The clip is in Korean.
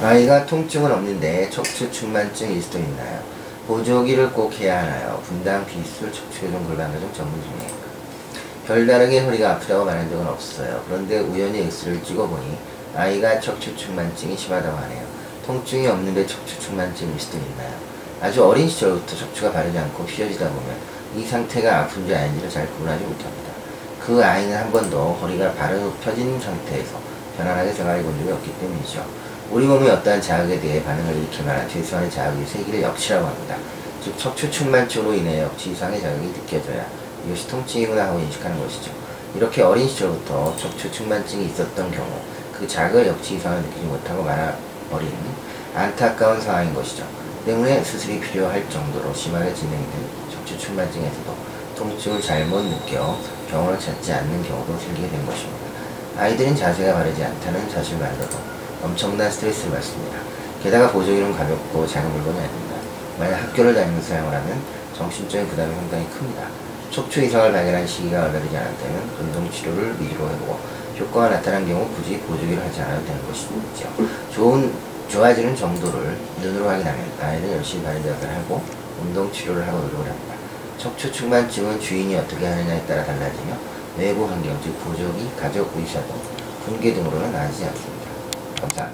아이가 통증은 없는데 척추 측만증일 수도 있나요? 보조기를 꼭 해야 하나요? 분당 비수 척추교정 골반교정 전문의입니다. 별다르게 허리가 아프다고 말한 적은 없어요. 그런데 우연히 엑스를 찍어보니 아이가 척추 측만증이 심하다고 하네요. 통증이 없는데 척추 측만증일 수도 있나요? 아주 어린 시절부터 척추가 바르지 않고 휘어지다 보면 이 상태가 아픈지 아닌지를 잘 구분하지 못합니다. 그 아이는 한 번도 허리가 바로 펴진 상태에서 편안하게 생활해 본 적이 없기 때문이죠. 우리 몸이 어떠한 자극에 대해 반응을 일으킬 만한 최소한의 자극의 세기를 역치라고 합니다. 즉 척추 측만증으로 인해 역치 이상의 자극이 느껴져야 이것이 통증이구나 하고 인식하는 것이죠. 이렇게 어린 시절부터 척추 측만증이 있었던 경우 그 자극을 역치 이상을 느끼지 못하고 말아버리는 안타까운 상황인 것이죠. 때문에 수술이 필요할 정도로 심하게 진행된 척추 측만증에서도 통증을 잘못 느껴 병원을 찾지 않는 경우도 생기게 된 것입니다. 아이들은 자세가 바르지 않다는 사실만으로도 엄청난 스트레스를 받습니다. 게다가 보조기는 가볍고 작은 물건이 아닙니다. 만약 학교를 다니면서 사용을 하면 정신적인 부담이 상당히 큽니다. 척추 이상을 발견한 시기가 얼마되지 않았다면 운동치료를 미리로 해보고 효과가 나타난 경우 굳이 보조기를 하지 않아도 되는 것이죠. 좋아지는 정도를 눈으로 확인하면 아이는 열심히 바른 자세를 하고 운동치료를 하고 노력을 합니다. 척추 측만증은 주인이 어떻게 하느냐에 따라 달라지며 외부 환경, 즉 보조기, 가족, 의사 등 분개 등으로는 나아지지 않습니다. 감사합니다.